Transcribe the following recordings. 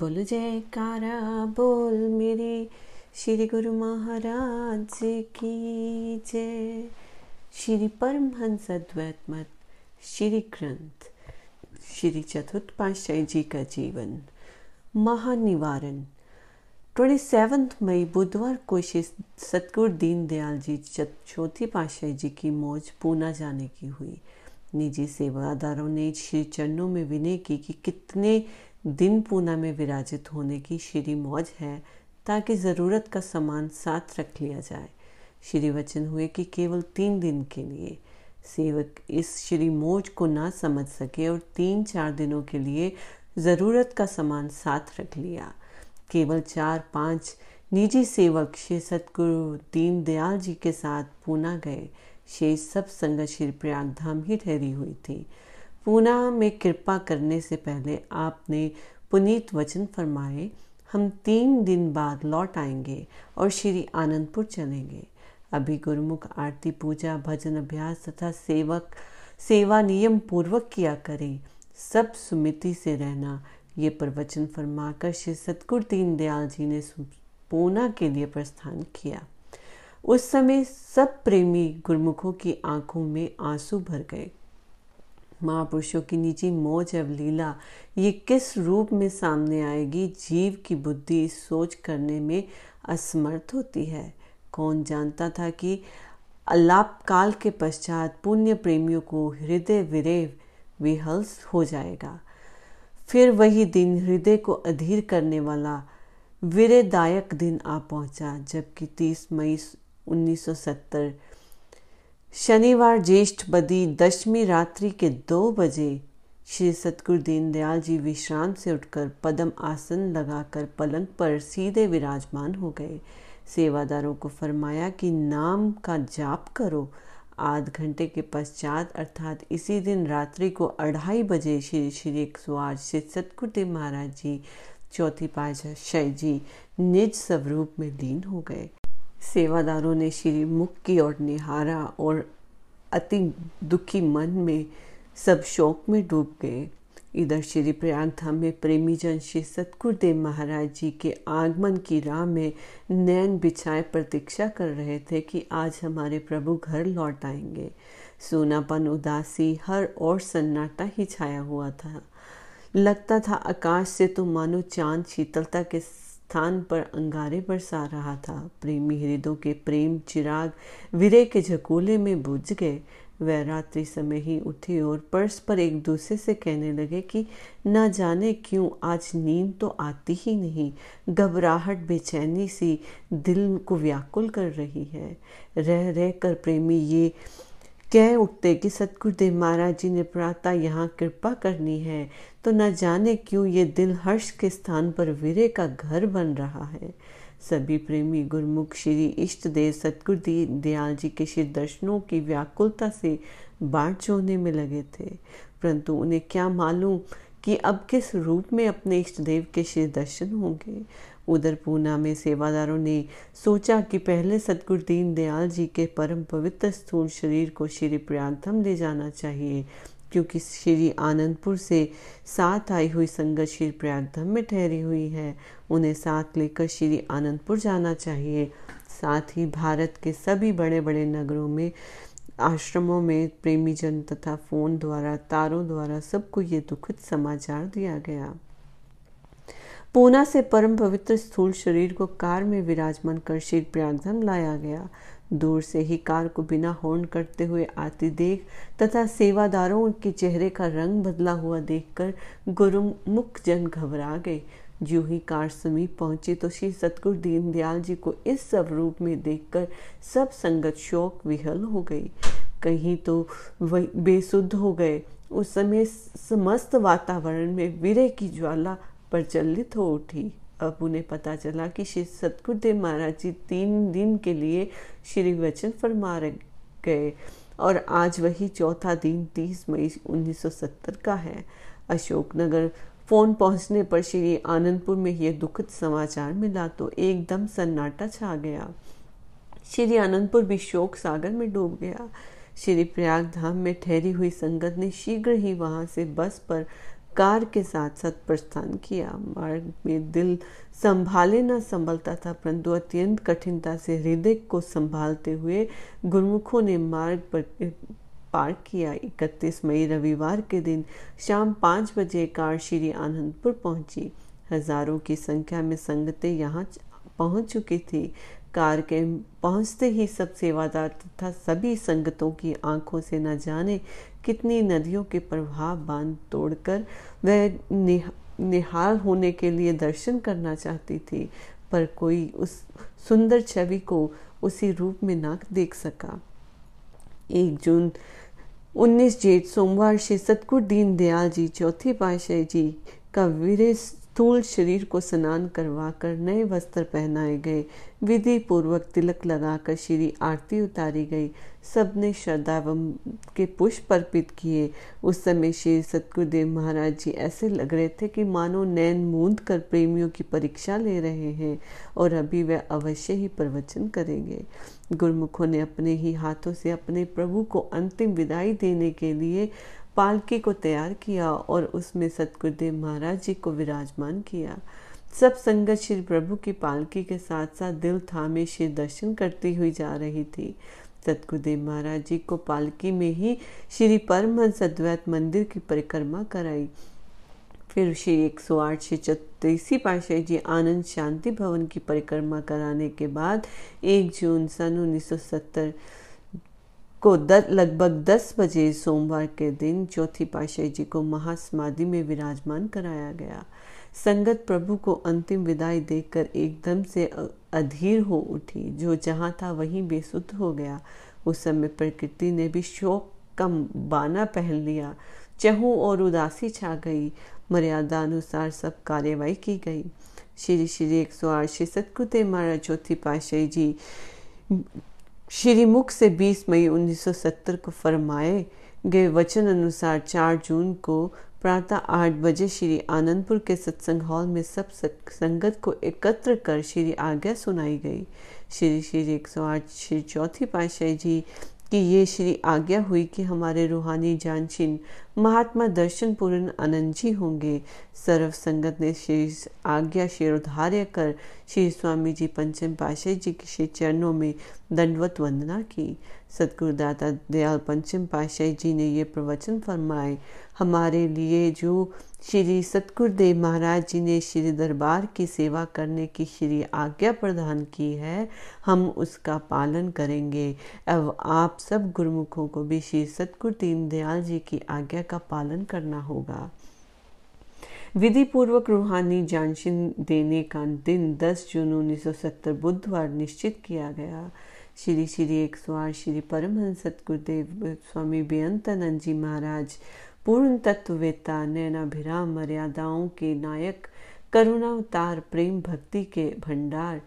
बोल जयकारा बोल मेरे श्री गुरु महाराज की जय। श्री परमहंसद्वैतमत श्री ग्रंथ श्री चौथी पाश जी का जीवन महानिवारण 27 मई बुधवार को श्री सतगुरु दीनदयाल जी चौथी पातशाह जी की मौज पूना जाने की हुई। निजी सेवादारों ने श्री चरणों में विनय की कि कितने दिन पूना में विराजित होने की श्री मौज है, ताकि ज़रूरत का सामान साथ रख लिया जाए। श्री वचन हुए कि केवल 3 दिन के लिए सेवक इस श्री मौज को ना समझ सके और 3-4 दिनों के लिए ज़रूरत का सामान साथ रख लिया। केवल 4-5 निजी सेवक श्री सतगुरु दीनदयाल जी के साथ पूना गए। शेष सब संगत श्री प्रयाग धाम ही ठहरी हुई थी। पूना में कृपा करने से पहले आपने पुनीत वचन फरमाए, हम 3 दिन बाद लौट आएंगे और श्री आनंदपुर चलेंगे। अभी गुरुमुख आरती, पूजा, भजन अभ्यास तथा सेवा नियम पूर्वक किया करें। सब सुमिति से रहना, ये प्रवचन फरमाकर श्री सतगुरु दीनदयाल जी ने पूना के लिए प्रस्थान किया। उस समय सब प्रेमी गुरुमुखों की आंखों में आंसू भर गए। महापुरुषों की निजी मौज अवलीला ये किस रूप में सामने आएगी, जीव की बुद्धि सोच करने में असमर्थ होती है। कौन जानता था कि अलाप काल के पश्चात पुण्य प्रेमियों को हृदय विरेव विहल्स हो जाएगा। फिर वही दिन, हृदय को अधीर करने वाला विरदायक दिन आ पहुंचा, जबकि 30 मई 1970 शनिवार ज्येष्ठ बदी दशमी रात्रि के 2 बजे श्री सतगुरु दीनदयाल जी विश्राम से उठकर पद्म आसन लगाकर पलंग पर सीधे विराजमान हो गए। सेवादारों को फरमाया कि नाम का जाप करो। आध घंटे के पश्चात अर्थात इसी दिन रात्रि को 2:30 बजे श्री 108 श्री सतगुरु देव महाराज जी चौथी पातशाह जी निज स्वरूप में लीन हो गए। सेवादारों ने श्री मुख की ओर निहारा और अति दुखी मन में सब शोक में डूब गए। इधर श्री प्रयाग धाम में प्रेमीजन श्री सतगुरु देव महाराज जी के आगमन की राह में नैन बिछाए प्रतीक्षा कर रहे थे कि आज हमारे प्रभु घर लौट आएंगे। सोनापन, उदासी, हर ओर सन्नाटा ही छाया हुआ था। लगता था आकाश से तो मानो चांद शीतलता के स्थान पर अंगारे बरसा रहा था। प्रेमी हृदयों के प्रेम चिराग विरह के झकोले में बुझ गए। वह रात्रि समय ही उठे और परस्पर एक दूसरे से कहने लगे कि ना जाने क्यों आज नींद तो आती ही नहीं, घबराहट बेचैनी सी दिल को व्याकुल कर रही है। रह रह कर प्रेमी ये कह उठते कि सतगुरु देव महाराज जी ने प्रातः यहाँ कृपा करनी है, तो न जाने क्यों ये दिल हर्ष के स्थान पर विरह का घर बन रहा है। सभी प्रेमी गुरुमुख श्री इष्ट देव सतगुरु दीनदयाल जी के श्री दर्शनों की व्याकुलता से बाट जोहने में लगे थे, परंतु उन्हें क्या मालूम कि अब किस रूप में अपने इष्ट देव के श्री दर्शन होंगे। उधर पूना में सेवादारों ने सोचा कि पहले सतगुरु दीनदयाल जी के परम पवित्र स्थूल शरीर को श्री प्रयाग धाम ले जाना चाहिए, क्योंकि श्री आनंदपुर से साथ आई हुई संगत श्री प्रयाग धाम में ठहरी हुई है। उन्हें साथ लेकर श्री आनंदपुर जाना चाहिए। साथ ही भारत के सभी बड़े बड़े नगरों में, आश्रमों में प्रेमीजन तथा फोन द्वारा, तारों द्वारा सबको ये दुखद समाचार दिया गया। पूना से परम पवित्र स्थूल शरीर को कार में विराजमान कर श्री प्रयाग धाम लाया गया। दूर से ही कार को बिना हॉर्न करते हुए आती देख तथा सेवादारों के चेहरे का रंग बदला हुआ देखकर गुरुमुख जन घबरा गए। जो ही कार समीप पहुंची तो श्री सतगुरु दीनदयाल जी को इस स्वरूप में देखकर सब संगत शोक विह्वल हो गई। कहीं तो वही बेसुध हो गए। उस समय समस्त वातावरण में विरह की ज्वाला प्रज्वलित हो उठी। अब उन्हें पता चला कि श्री सतगुरु देव महाराज जी 3 दिन के लिए श्री वचन फरमा गए और आज वही चौथा दिन 30 मई 1970 का है। अशोकनगर फोन पहुंचने पर श्री आनंदपुर में यह दुखद समाचार मिला तो एकदम सन्नाटा छा गया। श्री आनंदपुर भी शोक सागर में डूब गया। श्री प्रयाग धाम में ठहरी हुई संगत ने शीघ्र ही वहां से बस पर कार के साथ साथ प्रस्थान किया। मार्ग में दिल संभाले न संभलता था, परंतु अत्यंत कठिनता से हृदय को संभालते हुए गुरुमुखों ने मार्ग पर पार किया। 31 मई रविवार के दिन शाम 5 बजे कार श्री आनंदपुर पहुंची। हजारों की संख्या में संगतें यहाँ पहुंच चुकी थी। कार के पहुंचते ही सब सेवादार तथा सभी संगतों की आंखों से न जाने कितनी नदियों के प्रवाह बांध तोड़कर वह निहाल होने के लिए दर्शन करना चाहती थी, पर कोई उस सुंदर छवि को उसी रूप में ना देख सका। 1 जून 19 जेठ सोमवार से सतगुरु दीनदयाल जी चौथी पातशाह जी का वीर स्थूल शरीर को स्नान करवाकर नए वस्त्र पहनाए गए। विधि पूर्वक तिलक लगाकर श्री आरती उतारी गई। सबने श्रद्धा के पुष्प अर्पित किए। उस समय श्री सतगुरु देव महाराज जी ऐसे लग रहे थे कि मानो नैन मूंद कर प्रेमियों की परीक्षा ले रहे हैं और अभी वह अवश्य ही प्रवचन करेंगे। गुरुमुखों ने अपने ही हाथों से अपने प्रभु को अंतिम विदाई देने के लिए पालकी को तैयार किया और उसमें सतगुरुदेव महाराज जी को विराजमान किया। सब संगत श्री प्रभु की पालकी के साथ साथ दिल थामे श्री दर्शन करती हुई जा रही थी। सतगुरुदेव महाराज जी को पालकी में ही श्री परमहंसद्वैतमत मंदिर की परिक्रमा कराई। फिर श्री 108 से 34 पातशाह जी आनंद शांति भवन की परिक्रमा कराने के बाद 1 जून सन 1970 को लगभग 10 बजे सोमवार के दिन चौथी पातशाह जी को महासमाधि में विराजमान कराया गया। संगत प्रभु को अंतिम विदाई देकर एकदम से अधीर हो उठी। जो जहाँ था वहीं बेसुध हो गया। उस समय प्रकृति ने भी शोक का बाना पहन लिया। चहू और उदासी छा गई। मर्यादा अनुसार सब कार्यवाही की गई। श्री श्री 108 श्री सतगुरुदेव महाराज चौथी पातशाह जी श्री मुख से 20 मई 1970 को फरमाए गए वचन अनुसार 4 जून को प्रातः 8 बजे श्री आनंदपुर के सत्संग हॉल में सब संगत को एकत्र कर श्री आज्ञा सुनाई गई। श्री श्री 108 श्री चौथी पातशाह जी कि ये श्री आज्ञा हुई कि हमारे रूहानी जानशीन महात्मा दर्शन पूर्ण अनंजी होंगे। सर्व संगत ने श्री आज्ञा शिरोधार्य कर श्री स्वामी जी पंचम पातशाह जी के श्री चरणों में दंडवत वंदना की। सतगुरु दाता दयाल पंचम पातशाह जी ने ये प्रवचन फरमाए, हमारे लिए जो श्री सतगुरु देव महाराज जी ने श्री दरबार की सेवा करने की श्री आज्ञा प्रदान की है, हम उसका पालन करेंगे। अब आप सब गुरुमुखों को भी श्री सतगुरु दीनदयाल जी की आज्ञा का पालन करना होगा। विधि पूर्वक रूहानी जानशीन देने का दिन 10 जून 1970 बुधवार निश्चित किया गया। श्री श्री 108 श्री परमहंस सतगुर देव स्वामी बेंतानंद जी महाराज पूर्ण तत्ववेता नैनाभिराम मर्यादाओं के नायक करुणावतार प्रेम भक्ति के भंडार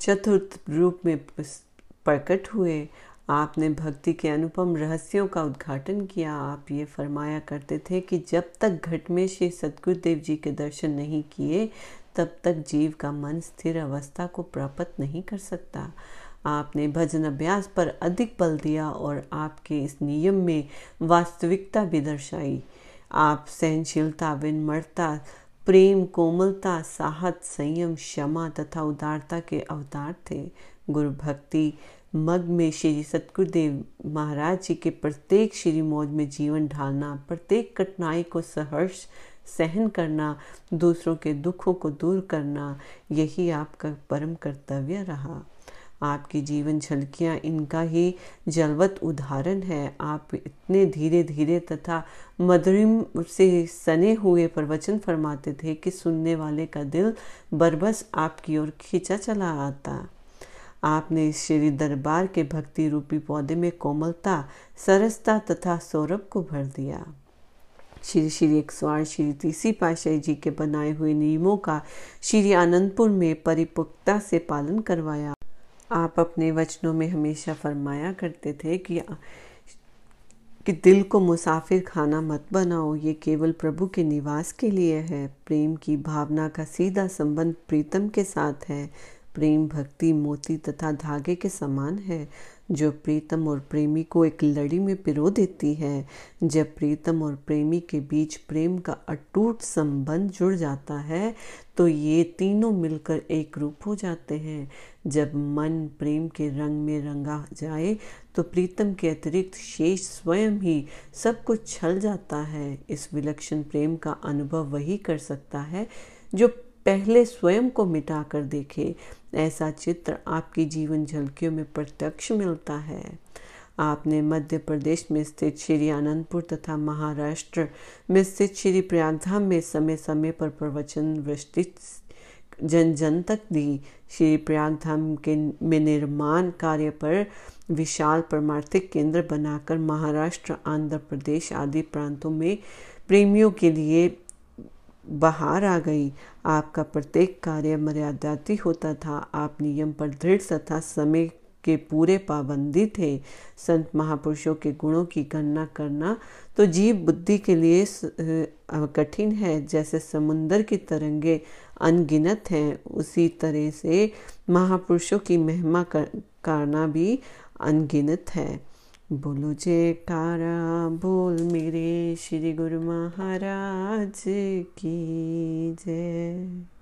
चतुर्थ रूप में प्रकट हुए। आपने भक्ति के अनुपम रहस्यों का उद्घाटन किया। आप ये फरमाया करते थे कि जब तक घट में श्री सतगुरुदेव जी के दर्शन नहीं किए तब तक जीव का मन स्थिर अवस्था को प्राप्त नहीं कर सकता। आपने भजन अभ्यास पर अधिक बल दिया और आपके इस नियम में वास्तविकता भी दर्शाई। आप सहनशीलता, विनम्रता, प्रेम, कोमलता, साहस, संयम, क्षमा तथा उदारता के अवतार थे। गुरु भक्ति मग में श्री सतगुरुदेव महाराज जी के प्रत्येक श्री मौज में जीवन ढालना, प्रत्येक कठिनाई को सहर्ष सहन करना, दूसरों के दुखों को दूर करना, यही आपका परम कर्तव्य रहा। आपकी जीवन झलकियाँ इनका ही जलवत उदाहरण है। आप इतने धीरे धीरे तथा मधुरिम से सने हुए प्रवचन फरमाते थे कि सुनने वाले का दिल बरबस आपकी ओर खींचा चला आता। आपने श्री दरबार के भक्ति रूपी पौधे में कोमलता, सरसता तथा सौरभ को भर दिया। श्री श्री 108 श्री तीसरी पातशाह जी के बनाए हुए नियमों का श्री आनंदपुर में परिपक्वता से पालन करवाया। आप अपने वचनों में हमेशा फरमाया करते थे कि दिल को मुसाफिर खाना मत बनाओ, ये केवल प्रभु के निवास के लिए है। प्रेम की भावना का सीधा संबंध प्रीतम के साथ है। प्रेम भक्ति मोती तथा धागे के समान है जो प्रीतम और प्रेमी को एक लड़ी में पिरो देती है। जब प्रीतम और प्रेमी के बीच प्रेम का अटूट संबंध जुड़ जाता है तो ये तीनों मिलकर एक रूप हो जाते हैं। जब मन प्रेम के रंग में रंगा जाए तो प्रीतम के अतिरिक्त शेष स्वयं ही सब कुछ छल जाता है। इस विलक्षण प्रेम का अनुभव वही कर सकता है जो पहले स्वयं को मिटा कर देखे। ऐसा चित्र आपकी जीवन झलकियों में प्रत्यक्ष मिलता है। आपने मध्य प्रदेश में स्थित श्री आनंदपुर तथा महाराष्ट्र में स्थित श्री प्रयाग धाम में समय समय पर प्रवचन वृष्टि जन जन तक दी। श्री प्रयाग धाम के में निर्माण कार्य पर विशाल परमार्थिक केंद्र बनाकर महाराष्ट्र, आंध्र प्रदेश आदि प्रांतों में प्रेमियों के लिए बाहर आ गई। आपका प्रत्येक कार्य मर्यादाती होता था। आप नियम पर दृढ़ तथा समय के पूरे पाबंदी थे। संत महापुरुषों के गुणों की गणना करना तो जीव बुद्धि के लिए कठिन है। जैसे समुंदर की तरंगे अनगिनत हैं, उसी तरह से महापुरुषों की महिमा करना भी अनगिनत है। बोलो जयकारा बोल मेरे श्री गुरु महाराज की जय।